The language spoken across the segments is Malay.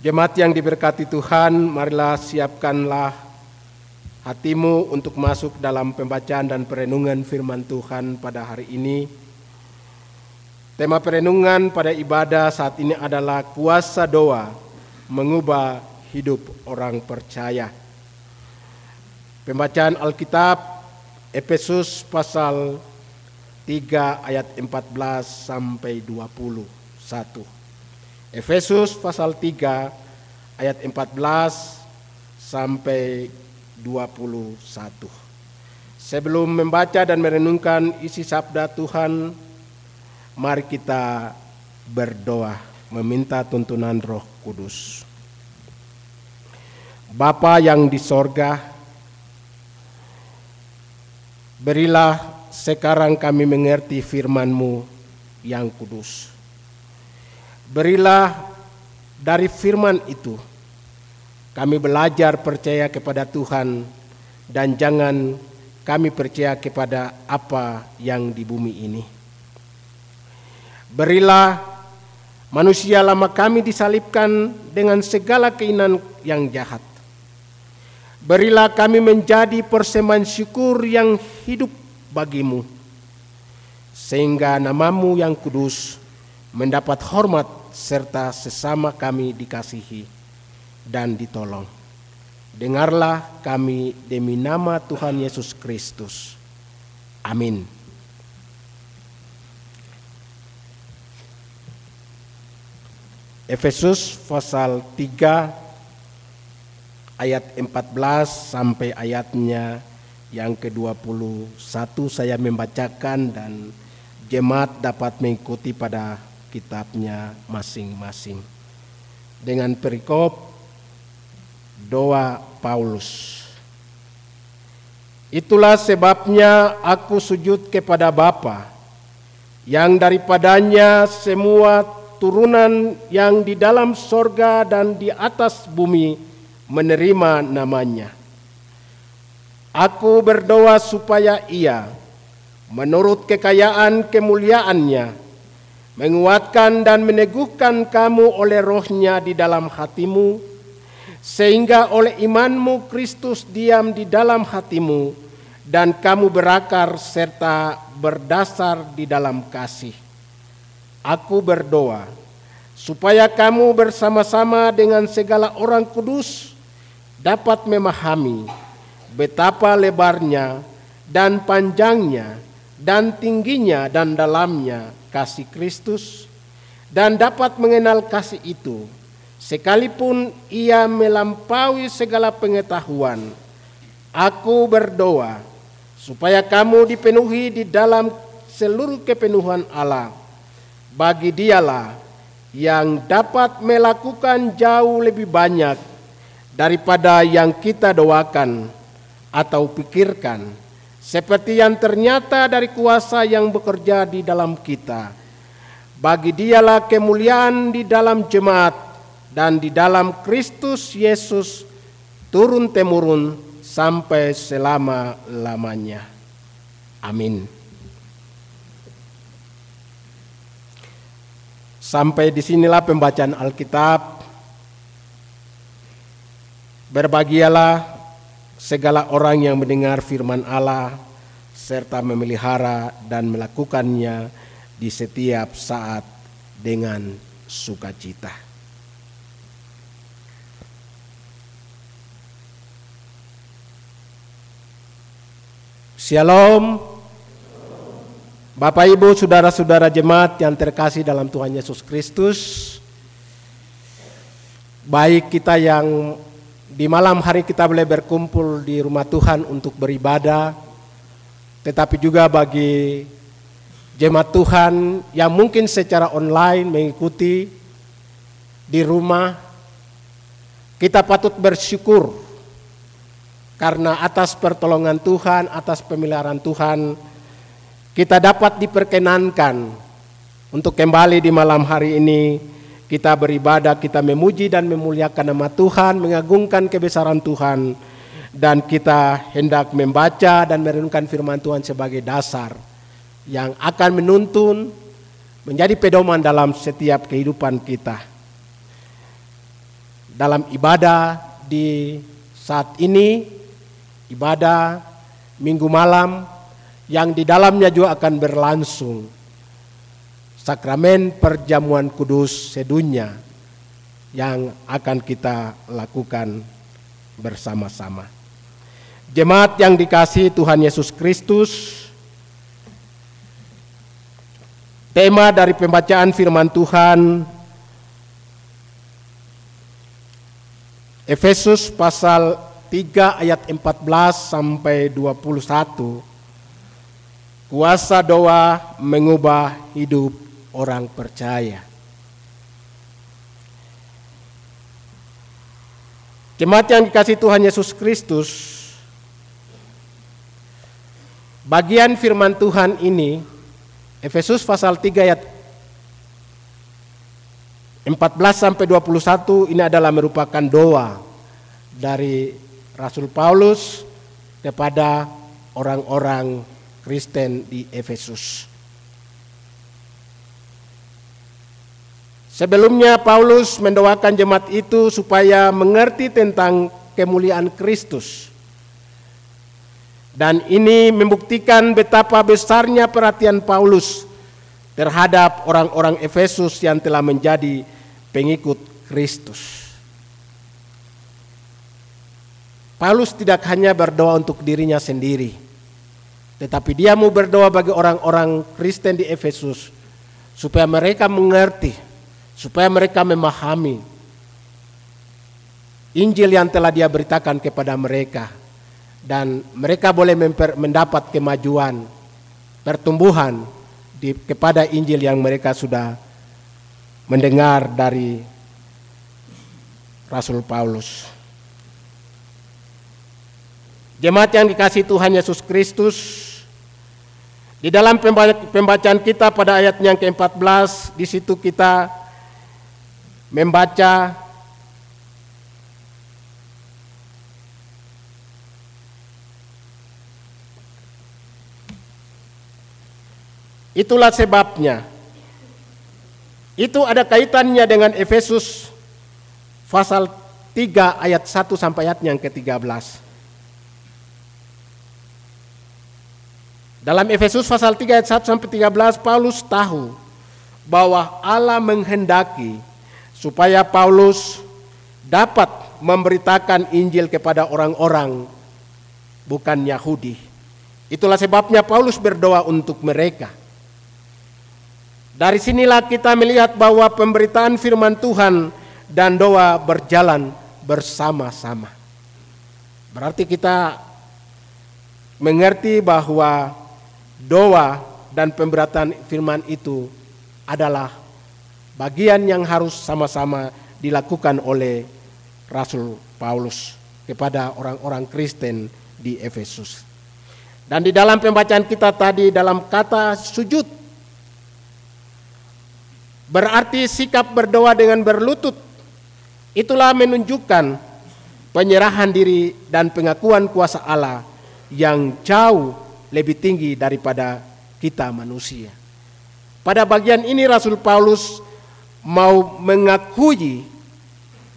Jemaat yang diberkati Tuhan, marilah siapkanlah hatimu untuk masuk dalam pembacaan dan perenungan firman Tuhan pada hari ini. Tema perenungan pada ibadah saat ini adalah kuasa doa mengubah hidup orang percaya. Pembacaan Alkitab Efesus pasal 3 ayat 14 sampai 21. Efesus pasal 3 ayat 14 sampai 21. Sebelum membaca dan merenungkan isi sabda Tuhan, mari kita berdoa meminta tuntunan Roh Kudus. Bapa yang di sorga, berilah sekarang kami mengerti firman-Mu yang kudus. Berilah dari firman itu kami belajar percaya kepada Tuhan dan jangan kami percaya kepada apa yang di bumi ini. Berilah manusia lama kami disalibkan dengan segala keinginan yang jahat. Berilah kami menjadi persembahan syukur yang hidup bagimu, sehingga namamu yang kudus mendapat hormat serta sesama kami dikasihi dan ditolong. Dengarlah kami demi nama Tuhan Yesus Kristus. Amin. Efesus pasal 3 ayat 14 sampai ayatnya yang ke-21 saya membacakan dan jemaat dapat mengikuti pada kitabnya masing-masing dengan perikop doa Paulus. Itulah sebabnya aku sujud kepada Bapa, yang daripadanya semua turunan yang di dalam sorga dan di atas bumi menerima namanya. Aku berdoa supaya Ia, menurut kekayaan kemuliaannya, menguatkan dan meneguhkan kamu oleh Roh-Nya di dalam hatimu, sehingga oleh imanmu Kristus diam di dalam hatimu, dan kamu berakar serta berdasar di dalam kasih. Aku berdoa supaya kamu bersama-sama dengan segala orang kudus dapat memahami betapa lebarnya dan panjangnya dan tingginya dan dalamnya kasih Kristus, dan dapat mengenal kasih itu sekalipun ia melampaui segala pengetahuan. Aku berdoa supaya kamu dipenuhi di dalam seluruh kepenuhan Allah. Bagi Dialah yang dapat melakukan jauh lebih banyak daripada yang kita doakan atau pikirkan, seperti yang ternyata dari kuasa yang bekerja di dalam kita. Bagi Dialah kemuliaan di dalam jemaat dan di dalam Kristus Yesus turun-temurun sampai selama-lamanya. Amin. Sampai disinilah pembacaan Alkitab. Berbahagialah segala orang yang mendengar firman Allah serta memelihara dan melakukannya di setiap saat dengan sukacita. Shalom. Bapak, Ibu, saudara-saudara jemaat yang terkasih dalam Tuhan Yesus Kristus. Baik kita yang di malam hari kita boleh berkumpul di rumah Tuhan untuk beribadah, tetapi juga bagi jemaat Tuhan yang mungkin secara online mengikuti di rumah, kita patut bersyukur karena atas pertolongan Tuhan, atas pemeliharaan Tuhan, kita dapat diperkenankan untuk kembali di malam hari ini kita beribadah, kita memuji dan memuliakan nama Tuhan, mengagungkan kebesaran Tuhan, dan kita hendak membaca dan merenungkan firman Tuhan sebagai dasar yang akan menuntun menjadi pedoman dalam setiap kehidupan kita. dalam ibadah di saat ini, ibadah minggu malam yang di dalamnya juga akan berlangsung sakramen perjamuan kudus sedunia yang akan kita lakukan bersama-sama. Jemaat yang dikasihi Tuhan Yesus Kristus, tema dari pembacaan firman Tuhan Efesus pasal 3 ayat 14 sampai 21, kuasa doa mengubah hidup orang percaya. Jemaat yang dikasihi Tuhan Yesus Kristus, bagian firman Tuhan ini Efesus pasal 3 ayat 14 sampai 21, ini adalah merupakan doa dari Rasul Paulus kepada orang-orang Kristen di Efesus. Sebelumnya Paulus mendoakan jemaat itu supaya mengerti tentang kemuliaan Kristus. Dan ini membuktikan betapa besarnya perhatian Paulus terhadap orang-orang Efesus yang telah menjadi pengikut Kristus. Paulus tidak hanya berdoa untuk dirinya sendiri, tetapi dia mau berdoa bagi orang-orang Kristen di Efesus supaya mereka mengerti, supaya mereka memahami Injil yang telah dia beritakan kepada mereka. Dan mereka boleh mendapat kemajuan, pertumbuhan kepada Injil yang mereka sudah mendengar dari Rasul Paulus. Jemaat yang dikasihi Tuhan Yesus Kristus, di dalam pembacaan kita pada ayat yang ke-14, di situ kita membaca itulah sebabnya. Itu ada kaitannya dengan Efesus pasal 3 ayat 1 sampai ayat yang ke-13. Dalam Efesus pasal 3 ayat 1 sampai 13, Paulus tahu bahwa Allah menghendaki supaya Paulus dapat memberitakan Injil kepada orang-orang bukan Yahudi. Itulah sebabnya Paulus berdoa untuk mereka. Dari sinilah kita melihat bahwa pemberitaan firman Tuhan dan doa berjalan bersama-sama. Berarti kita mengerti bahwa doa dan pemberitaan firman itu adalah bagian yang harus sama-sama dilakukan oleh Rasul Paulus kepada orang-orang Kristen di Efesus. Dan di dalam pembacaan kita tadi, dalam kata sujud, berarti sikap berdoa dengan berlutut, itulah menunjukkan penyerahan diri dan pengakuan kuasa Allah yang jauh lebih tinggi daripada kita manusia. Pada bagian ini Rasul Paulus mau mengakui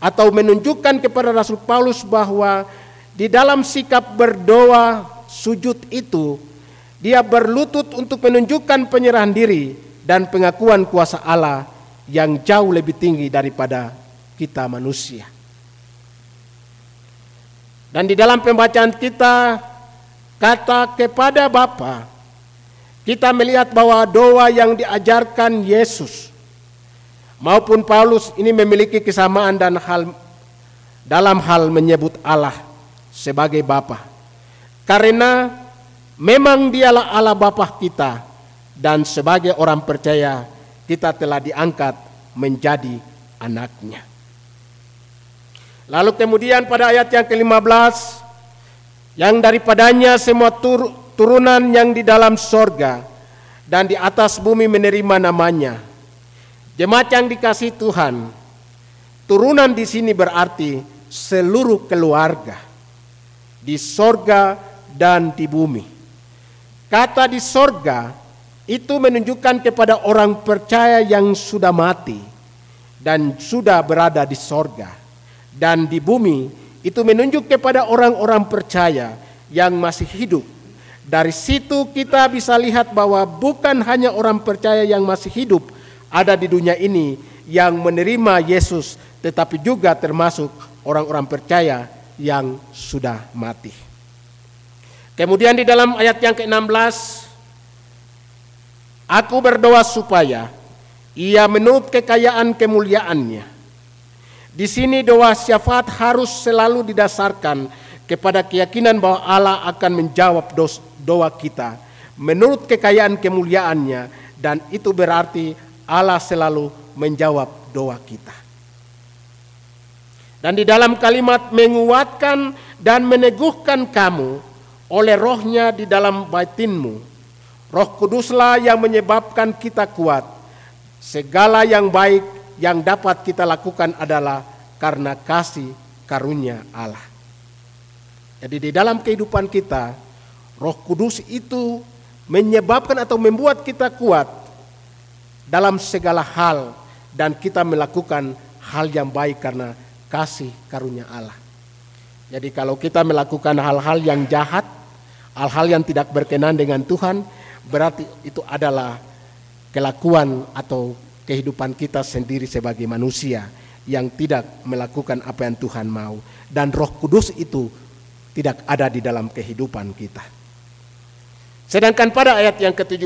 atau menunjukkan kepada Rasul Paulus bahwa di dalam sikap berdoa sujud itu, dia berlutut untuk menunjukkan penyerahan diri dan pengakuan kuasa Allah yang jauh lebih tinggi daripada kita manusia. Dan di dalam pembacaan kita, kata kepada Bapa, kita melihat bahwa doa yang diajarkan Yesus maupun Paulus ini memiliki kesamaan dan hal dalam hal menyebut Allah sebagai Bapa. Karena memang dialah Allah Bapa kita, dan sebagai orang percaya kita telah diangkat menjadi anaknya. Lalu kemudian pada ayat yang ke-15, yang daripadanya semua turunan yang di dalam sorga dan di atas bumi menerima namanya. Jemaat yang dikasihi Tuhan, turunan di sini berarti seluruh keluarga di sorga dan di bumi. Kata di sorga itu menunjukkan kepada orang percaya yang sudah mati dan sudah berada di sorga. dan di bumi, itu menunjuk kepada orang-orang percaya yang masih hidup. Dari situ kita bisa lihat bahwa bukan hanya orang percaya yang masih hidup ada di dunia ini yang menerima Yesus, tetapi juga termasuk orang-orang percaya yang sudah mati. Kemudian di dalam ayat yang ke-16, aku berdoa supaya ia menurut kekayaan kemuliaannya. Di sini doa syafaat harus selalu didasarkan kepada keyakinan bahwa Allah akan menjawab doa kita menurut kekayaan kemuliaannya, dan itu berarti Allah selalu menjawab doa kita. Dan di dalam kalimat menguatkan dan meneguhkan kamu oleh rohnya di dalam batinmu, Roh Kuduslah yang menyebabkan kita kuat. Segala yang baik yang dapat kita lakukan adalah karena kasih karunia Allah. Jadi di dalam kehidupan kita, Roh Kudus itu menyebabkan atau membuat kita kuat dalam segala hal, dan kita melakukan hal yang baik karena kasih karunia Allah. Jadi kalau kita melakukan hal-hal yang jahat, hal-hal yang tidak berkenan dengan Tuhan, berarti itu adalah kelakuan atau kehidupan kita sendiri sebagai manusia yang tidak melakukan apa yang Tuhan mau, dan Roh Kudus itu tidak ada di dalam kehidupan kita. Sedangkan pada ayat yang ke-17,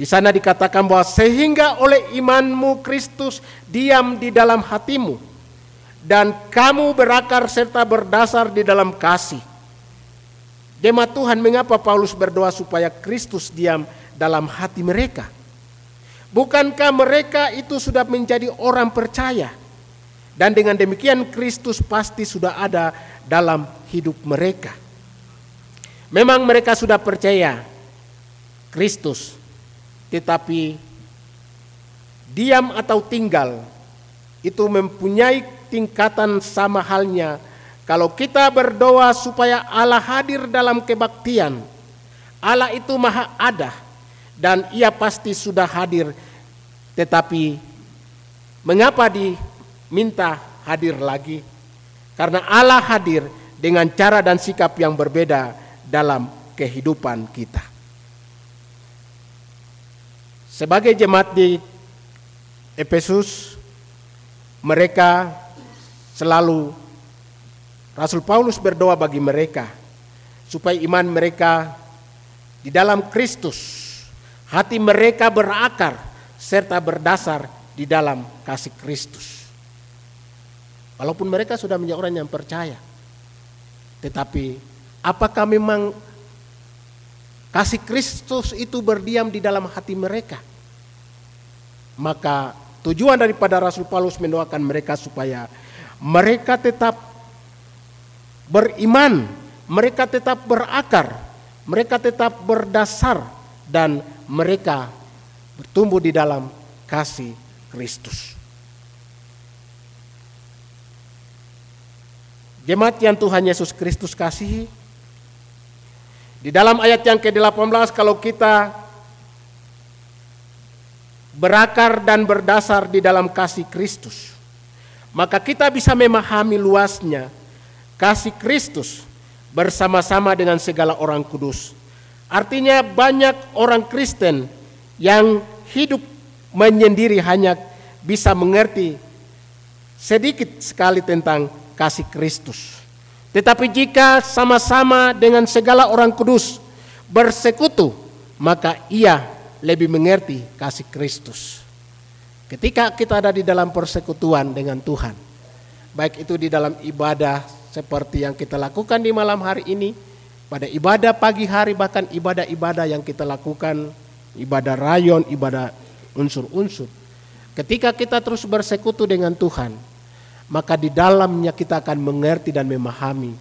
di sana dikatakan bahwa sehingga oleh imanmu Kristus diam di dalam hatimu, dan kamu berakar serta berdasar di dalam kasih. Dema Tuhan, mengapa Paulus berdoa supaya Kristus diam dalam hati mereka? Bukankah mereka itu sudah menjadi orang percaya? Dan dengan demikian Kristus pasti sudah ada dalam hidup mereka. Memang mereka sudah percaya Kristus, tetapi diam atau tinggal itu mempunyai tingkatan sama halnya. Kalau kita berdoa supaya Allah hadir dalam kebaktian, Allah itu maha ada dan ia pasti sudah hadir, tetapi mengapa diminta hadir lagi? Karena Allah hadir dengan cara dan sikap yang berbeda dalam kehidupan kita. Sebagai jemaat di Efesus, mereka selalu, Rasul Paulus berdoa bagi mereka supaya iman mereka di dalam Kristus, hati mereka berakar serta berdasar di dalam kasih Kristus. Walaupun mereka sudah menjadi orang yang percaya, tetapi apakah memang kasih Kristus itu berdiam di dalam hati mereka? Maka tujuan daripada Rasul Paulus mendoakan mereka supaya mereka tetap beriman, mereka tetap berakar, mereka tetap berdasar, dan mereka bertumbuh di dalam kasih Kristus. Jemaat yang Tuhan Yesus Kristus kasihi, di dalam ayat yang ke-18, kalau kita berakar dan berdasar di dalam kasih Kristus, maka kita bisa memahami luasnya kasih Kristus bersama-sama dengan segala orang kudus. Artinya banyak orang Kristen yang hidup menyendiri hanya bisa mengerti sedikit sekali tentang kasih Kristus. Tetapi jika sama-sama dengan segala orang kudus bersekutu, maka ia lebih mengerti kasih Kristus. Ketika kita ada di dalam persekutuan dengan Tuhan, baik itu di dalam ibadah seperti yang kita lakukan di malam hari ini, pada ibadah pagi hari, bahkan ibadah-ibadah yang kita lakukan, ibadah rayon, ibadah unsur-unsur, ketika kita terus bersekutu dengan Tuhan, maka di dalamnya kita akan mengerti dan memahami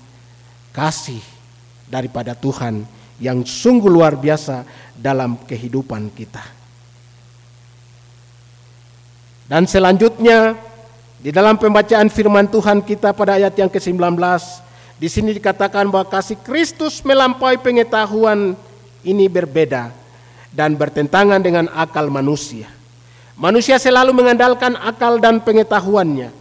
kasih daripada Tuhan yang sungguh luar biasa dalam kehidupan kita. Dan selanjutnya di dalam pembacaan firman Tuhan kita pada ayat yang ke-19, di sini dikatakan bahwa kasih Kristus melampaui pengetahuan ini berbeda dan bertentangan dengan akal manusia. Manusia selalu mengandalkan akal dan pengetahuannya.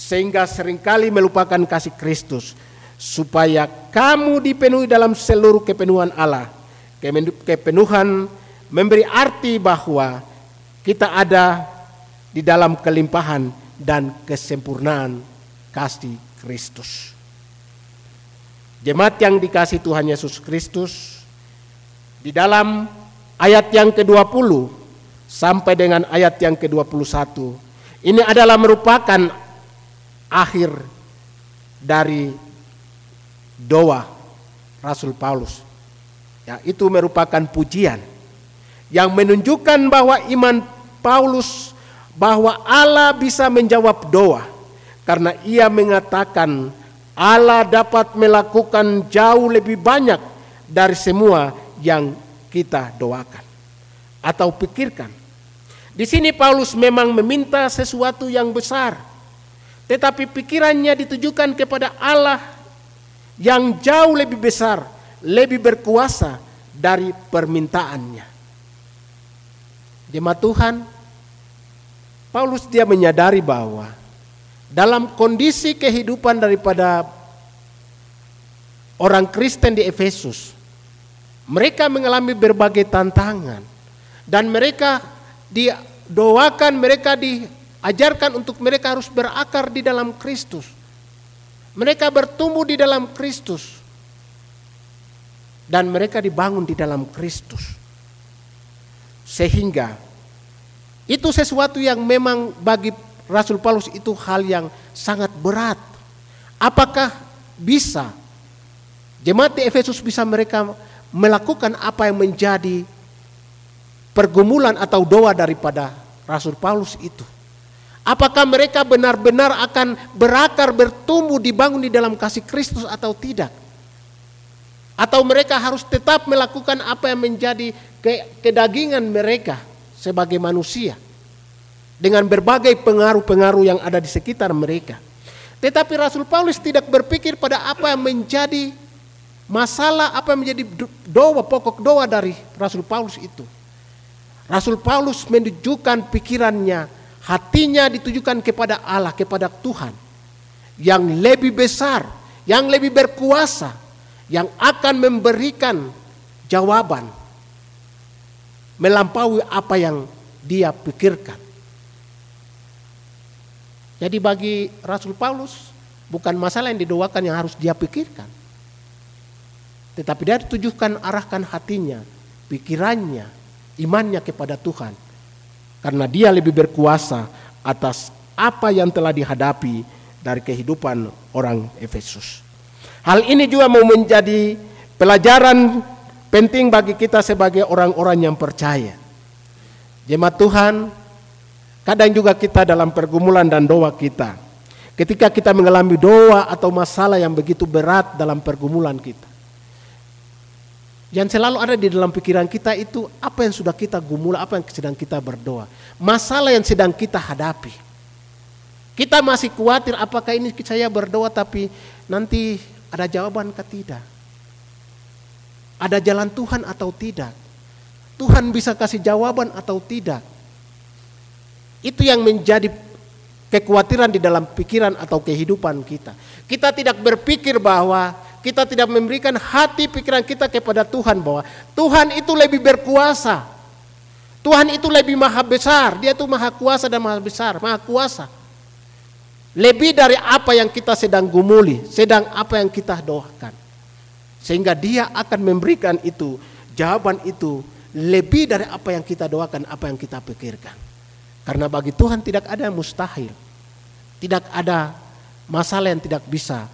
sehingga seringkali melupakan kasih Kristus, supaya kamu dipenuhi dalam seluruh kepenuhan Allah. Kepenuhan memberi arti bahwa kita ada di dalam kelimpahan dan kesempurnaan kasih Kristus. Jemaat yang dikasihi Tuhan Yesus Kristus, di dalam ayat yang ke-20 sampai dengan ayat yang ke-21, ini adalah merupakan akhir dari doa Rasul Paulus. Ya, itu merupakan pujian yang menunjukkan bahwa iman Paulus bahwa Allah bisa menjawab doa, karena ia mengatakan Allah dapat melakukan jauh lebih banyak dari semua yang kita doakan atau pikirkan. Di sini Paulus memang meminta sesuatu yang besar, tetapi pikirannya ditujukan kepada Allah yang jauh lebih besar, lebih berkuasa dari permintaannya. Jemaat Tuhan, Paulus dia menyadari bahwa dalam kondisi kehidupan daripada orang Kristen di Efesus, mereka mengalami berbagai tantangan, dan mereka didoakan, mereka diajarkan untuk mereka harus berakar di dalam Kristus. Mereka bertumbuh di dalam Kristus, dan mereka dibangun di dalam Kristus. Sehingga itu sesuatu yang memang bagi Rasul Paulus itu hal yang sangat berat. Apakah bisa jemaat di Efesus bisa mereka melakukan apa yang menjadi pergumulan atau doa daripada Rasul Paulus itu? Apakah mereka benar-benar akan berakar, bertumbuh, dibangun di dalam kasih Kristus atau tidak? Atau mereka harus tetap melakukan apa yang menjadi kedagingan mereka sebagai manusia, dengan berbagai pengaruh-pengaruh yang ada di sekitar mereka. Tetapi Rasul Paulus tidak berpikir pada apa yang menjadi masalah, apa yang menjadi doa, pokok doa dari Rasul Paulus itu. Rasul Paulus menunjukkan pikirannya, hatinya ditujukan kepada Allah, kepada Tuhan yang lebih besar, yang lebih berkuasa, yang akan memberikan jawaban melampaui apa yang dia pikirkan. Jadi bagi Rasul Paulus bukan masalah yang didoakan yang harus dia pikirkan, tetapi dia ditujukan, arahkan hatinya, pikirannya, imannya kepada Tuhan, karena dia lebih berkuasa atas apa yang telah dihadapi dari kehidupan orang Efesus. Hal ini juga mau menjadi pelajaran penting bagi kita sebagai orang-orang yang percaya. Jemaat Tuhan, kadang juga kita dalam pergumulan dan doa kita, ketika kita mengalami doa atau masalah yang begitu berat dalam pergumulan kita, yang selalu ada di dalam pikiran kita itu apa yang sudah kita gumul, apa yang sedang kita berdoa, masalah yang sedang kita hadapi. Kita masih khawatir, apakah ini saya berdoa tapi nanti ada jawaban atau tidak, ada jalan Tuhan atau tidak, Tuhan bisa kasih jawaban atau tidak. Itu yang menjadi kekhawatiran di dalam pikiran atau kehidupan kita. Kita tidak berpikir bahwa kita tidak memberikan hati pikiran kita kepada Tuhan, bahwa Tuhan itu lebih berkuasa, Tuhan itu lebih maha besar, dia itu maha kuasa dan maha besar, maha kuasa lebih dari apa yang kita sedang gumuli, sedang apa yang kita doakan, sehingga dia akan memberikan itu, jawaban itu lebih dari apa yang kita doakan, apa yang kita pikirkan. Karena bagi Tuhan tidak ada yang mustahil, tidak ada masalah yang tidak bisa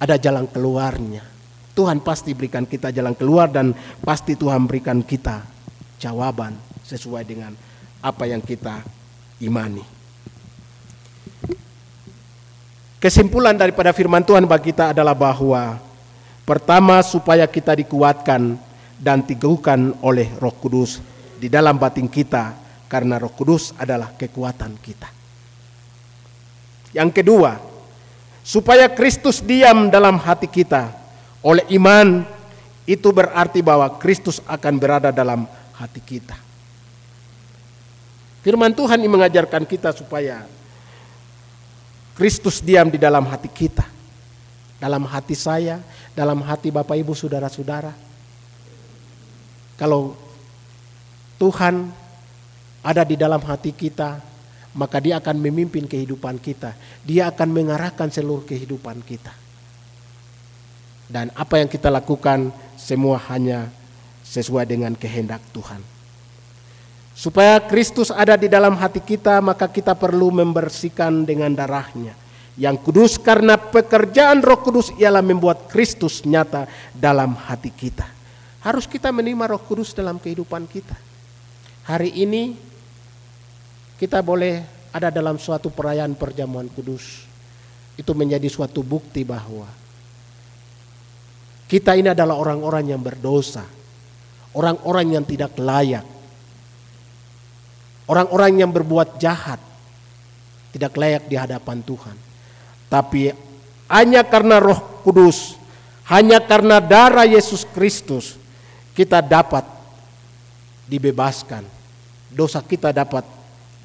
ada jalan keluarnya. Tuhan pasti berikan kita jalan keluar, dan pasti Tuhan berikan kita jawaban sesuai dengan apa yang kita imani. Kesimpulan daripada firman Tuhan bagi kita adalah bahwa pertama, supaya kita dikuatkan dan diteguhkan oleh Roh Kudus di dalam batin kita, karena Roh Kudus adalah kekuatan kita. Yang kedua, supaya Kristus diam dalam hati kita oleh iman, itu berarti bahwa Kristus akan berada dalam hati kita. Firman Tuhan mengajarkan kita supaya Kristus diam di dalam hati kita, dalam hati saya, dalam hati Bapak Ibu saudara-saudara. Kalau Tuhan ada di dalam hati kita, maka Dia akan memimpin kehidupan kita. Dia akan mengarahkan seluruh kehidupan kita. Dan apa yang kita lakukan semua hanya sesuai dengan kehendak Tuhan. Supaya Kristus ada di dalam hati kita, maka kita perlu membersihkan dengan darahnya yang kudus, karena pekerjaan Roh Kudus ialah membuat Kristus nyata dalam hati kita. Harus kita menerima Roh Kudus dalam kehidupan kita. Hari ini kita boleh ada dalam suatu perayaan perjamuan kudus. Itu menjadi suatu bukti bahwa kita ini adalah orang-orang yang berdosa, orang-orang yang tidak layak, orang-orang yang berbuat jahat, tidak layak di hadapan Tuhan. Tapi hanya karena Roh Kudus, hanya karena darah Yesus Kristus, kita dapat dibebaskan. Dosa kita dapat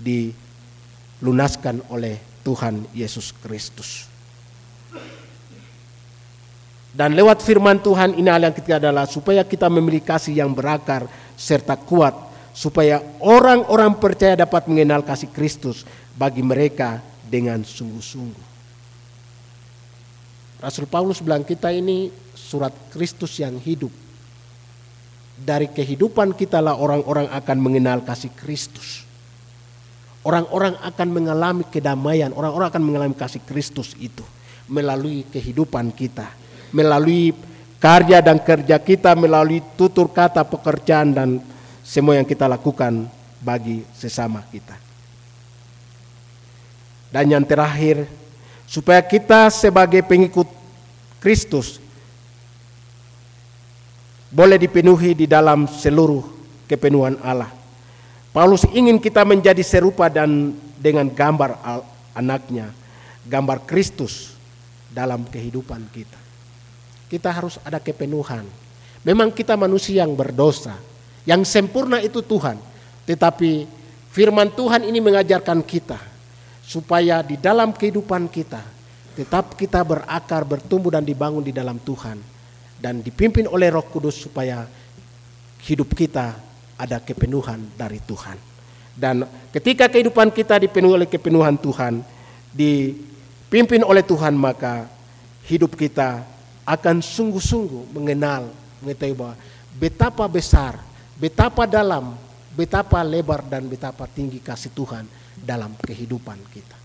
dilunaskan oleh Tuhan Yesus Kristus. Dan lewat firman Tuhan ini yang kita adalah supaya kita memiliki kasih yang berakar serta kuat, supaya orang-orang percaya dapat mengenal kasih Kristus bagi mereka dengan sungguh-sungguh. Rasul Paulus bilang kita ini surat Kristus yang hidup. Dari kehidupan kita lah orang-orang akan mengenal kasih Kristus. Orang-orang akan mengalami kedamaian, orang-orang akan mengalami kasih Kristus itu melalui kehidupan kita, melalui karya dan kerja kita, melalui tutur kata, pekerjaan, dan semua yang kita lakukan bagi sesama kita. Dan yang terakhir, supaya kita sebagai pengikut Kristus boleh dipenuhi di dalam seluruh kepenuhan Allah. Paulus ingin kita menjadi serupa dan dengan gambar anaknya, gambar Kristus dalam kehidupan kita. Kita harus ada kepenuhan. Memang kita manusia yang berdosa. Yang sempurna itu Tuhan. Tetapi firman Tuhan ini mengajarkan kita supaya di dalam kehidupan kita tetap kita berakar, bertumbuh dan dibangun di dalam Tuhan. Dan dipimpin oleh Roh Kudus supaya hidup kita ada kepenuhan dari Tuhan. Dan ketika kehidupan kita dipenuhi oleh kepenuhan Tuhan, dipimpin oleh Tuhan, maka hidup kita akan sungguh-sungguh mengetahui bahwa betapa besar, betapa dalam, betapa lebar, dan betapa tinggi kasih Tuhan dalam kehidupan kita.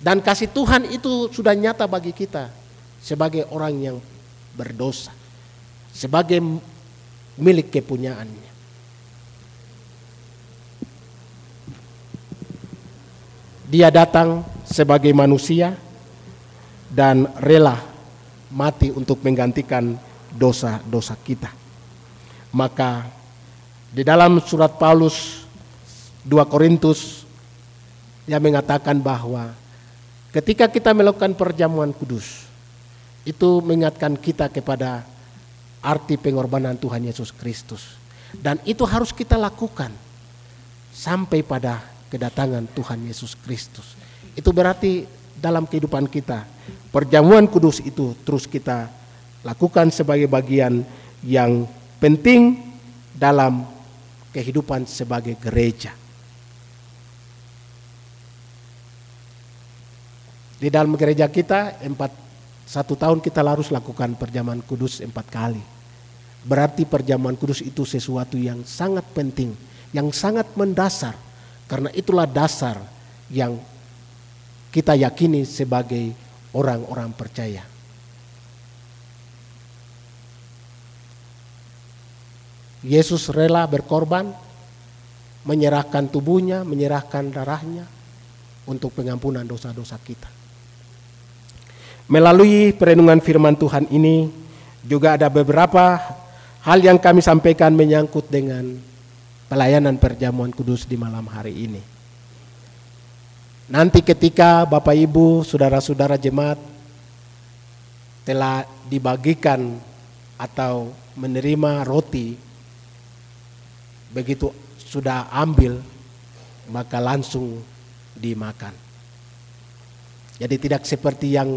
Dan kasih Tuhan itu sudah nyata bagi kita sebagai orang yang berdosa, sebagai milik kepunyaannya. Dia datang sebagai manusia dan rela mati untuk menggantikan dosa-dosa kita. Maka di dalam surat Paulus 2 Korintus yang mengatakan bahwa ketika kita melakukan perjamuan kudus, itu mengingatkan kita kepada arti pengorbanan Tuhan Yesus Kristus. Dan itu harus kita lakukan sampai pada kedatangan Tuhan Yesus Kristus. Itu berarti dalam kehidupan kita perjamuan kudus itu terus kita lakukan sebagai bagian yang penting dalam kehidupan sebagai gereja. Di dalam gereja kita 1 tahun kita harus lakukan perjamuan kudus 4 kali. Berarti perjamuan kudus itu sesuatu yang sangat penting, yang sangat mendasar. Karena itulah dasar yang kita yakini sebagai orang-orang percaya. Yesus rela berkorban, menyerahkan tubuhnya, menyerahkan darahnya untuk pengampunan dosa-dosa kita. Melalui perenungan firman Tuhan ini juga ada beberapa hal yang kami sampaikan menyangkut dengan pelayanan perjamuan kudus di malam hari ini. Nanti ketika Bapak Ibu, saudara-saudara jemaat telah dibagikan atau menerima roti, begitu sudah ambil maka langsung dimakan. Jadi tidak seperti yang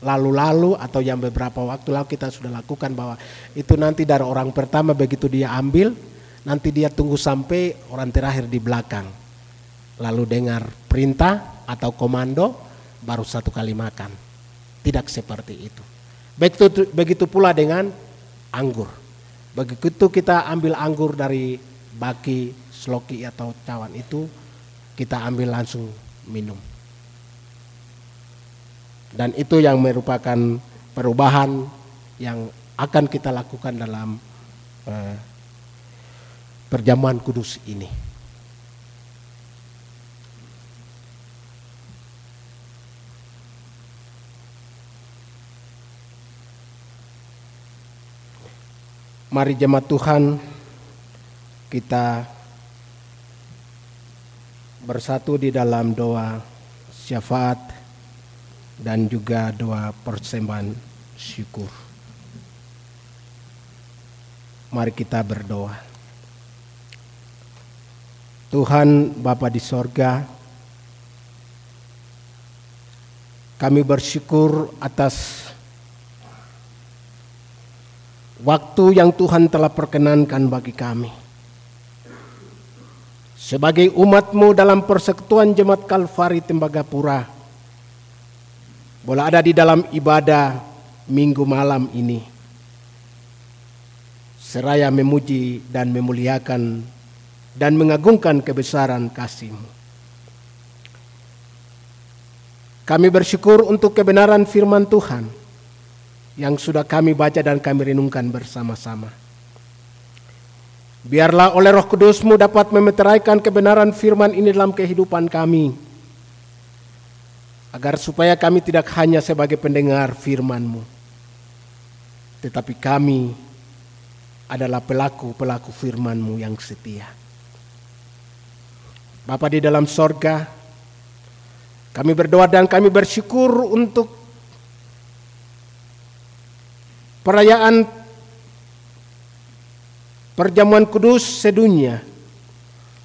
lalu-lalu atau yang beberapa waktu lalu kita sudah lakukan, bahwa itu nanti dari orang pertama begitu dia ambil, nanti dia tunggu sampai orang terakhir di belakang, lalu dengar perintah atau komando baru satu kali makan. Tidak seperti itu. Begitu pula dengan anggur. Begitu kita ambil anggur dari baki, sloki atau cawan itu, kita ambil langsung minum. Dan itu yang merupakan perubahan yang akan kita lakukan dalam perjamuan kudus ini. Mari jemaat Tuhan, kita bersatu di dalam doa syafaat dan juga doa persembahan syukur. Mari kita berdoa. Tuhan Bapa di sorga, kami bersyukur atas waktu yang Tuhan telah perkenankan bagi kami sebagai umat-Mu dalam persekutuan Jemaat Kalvari Tembagapura, boleh ada di dalam ibadah minggu malam ini seraya memuji dan memuliakan dan mengagungkan kebesaran kasih-Mu. Kami bersyukur untuk kebenaran firman Tuhan yang sudah kami baca dan kami renungkan bersama-sama. Biarlah oleh Roh Kudus-Mu dapat memeteraikan kebenaran firman ini dalam kehidupan kami, agar supaya kami tidak hanya sebagai pendengar firman-Mu, tetapi kami adalah pelaku-pelaku firman-Mu yang setia. Bapa di dalam sorga, kami berdoa dan kami bersyukur untuk perayaan perjamuan kudus sedunia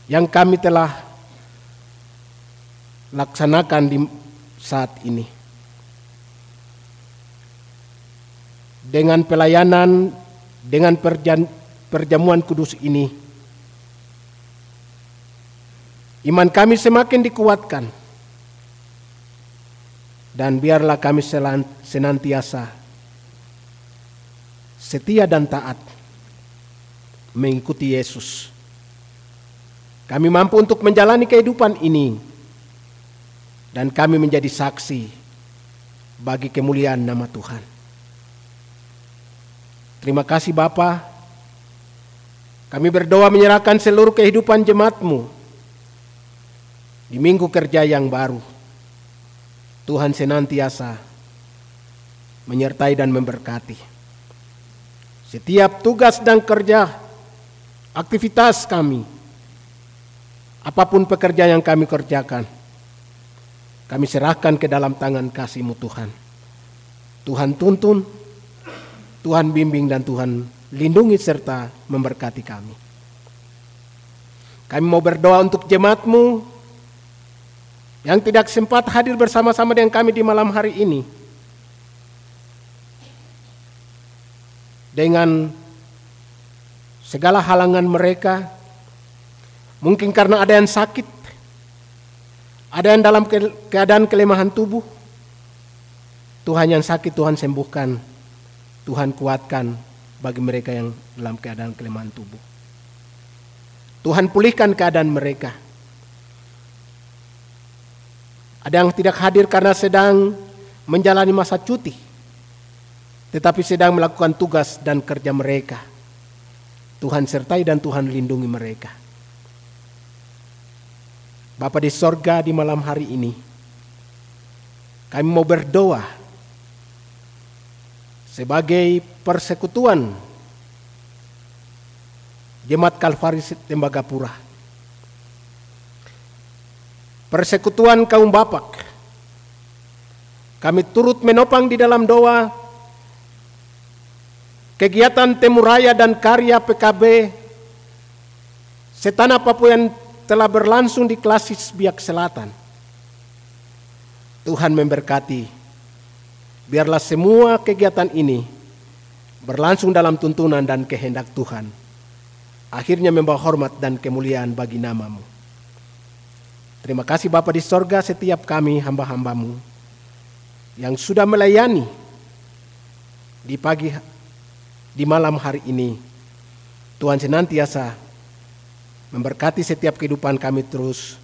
yang kami telah laksanakan di saat ini. Dengan pelayanan, dengan perjamuan kudus ini, iman kami semakin dikuatkan, dan biarlah kami senantiasa setia dan taat mengikuti Yesus. Kami mampu untuk menjalani kehidupan ini, dan kami menjadi saksi bagi kemuliaan nama Tuhan. Terima kasih Bapa. Kami berdoa menyerahkan seluruh kehidupan jemaat-Mu di minggu kerja yang baru. Tuhan senantiasa menyertai dan memberkati setiap tugas dan kerja, aktivitas kami, apapun pekerjaan yang kami kerjakan, kami serahkan ke dalam tangan kasih-Mu Tuhan. Tuhan tuntun, Tuhan bimbing, dan Tuhan lindungi serta memberkati kami. Kami mau berdoa untuk jemaat-Mu yang tidak sempat hadir bersama-sama dengan kami di malam hari ini, dengan segala halangan mereka, mungkin karena ada yang sakit, ada yang dalam keadaan kelemahan tubuh. Tuhan yang sakit Tuhan sembuhkan, Tuhan kuatkan bagi mereka yang dalam keadaan kelemahan tubuh. Tuhan pulihkan keadaan mereka. Ada yang tidak hadir karena sedang menjalani masa cuti, tetapi sedang melakukan tugas dan kerja mereka. Tuhan sertai dan Tuhan lindungi mereka. Bapa di sorga, di malam hari ini kami mau berdoa sebagai persekutuan Jemaat Kalvari Tembagapura, persekutuan kaum bapak. Kami turut menopang di dalam doa kegiatan Temuraya dan karya PKB setanah Papua yang telah berlangsung di Klasis Biak Selatan. Tuhan memberkati. Biarlah semua kegiatan ini berlangsung dalam tuntunan dan kehendak Tuhan. Akhirnya membawa hormat dan kemuliaan bagi namamu. Terima kasih Bapa di sorga setiap kami hamba-hambamu yang sudah melayani di pagi, di malam hari ini. Tuhan senantiasa memberkati setiap kehidupan kami terus,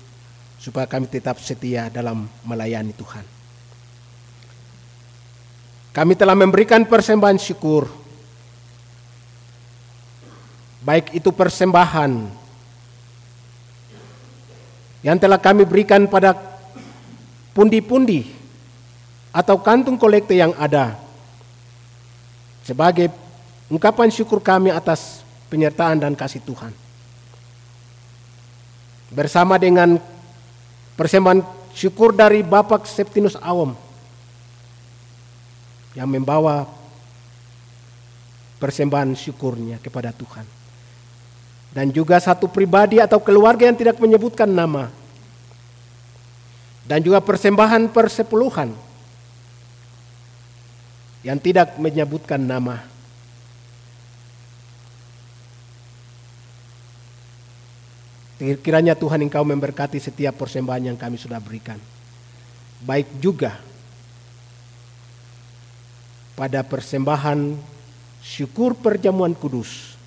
supaya kami tetap setia dalam melayani Tuhan. Kami telah memberikan persembahan syukur, baik itu persembahan yang telah kami berikan pada pundi-pundi atau kantung kolekte yang ada, sebagai ungkapan syukur kami atas penyertaan dan kasih Tuhan. Bersama dengan persembahan syukur dari Bapak Septinus Awam yang membawa persembahan syukurnya kepada Tuhan. Dan juga satu pribadi atau keluarga yang tidak menyebutkan nama. Dan juga persembahan persepuluhan yang tidak menyebutkan nama. Kiranya Tuhan Engkau memberkati setiap persembahan yang kami sudah berikan. Baik juga pada persembahan syukur perjamuan kudus.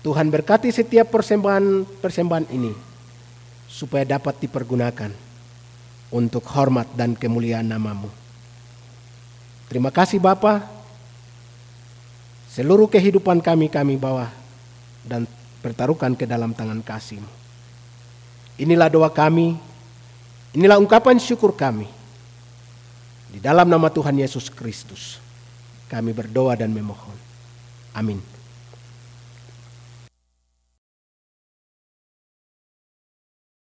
Tuhan berkati setiap persembahan ini supaya dapat dipergunakan untuk hormat dan kemuliaan namamu. Terima kasih Bapa. Seluruh kehidupan kami bawa dan pertaruhkan ke dalam tangan kasih-Mu. Inilah doa kami, inilah ungkapan syukur kami. Di dalam nama Tuhan Yesus Kristus, kami berdoa dan memohon. Amin.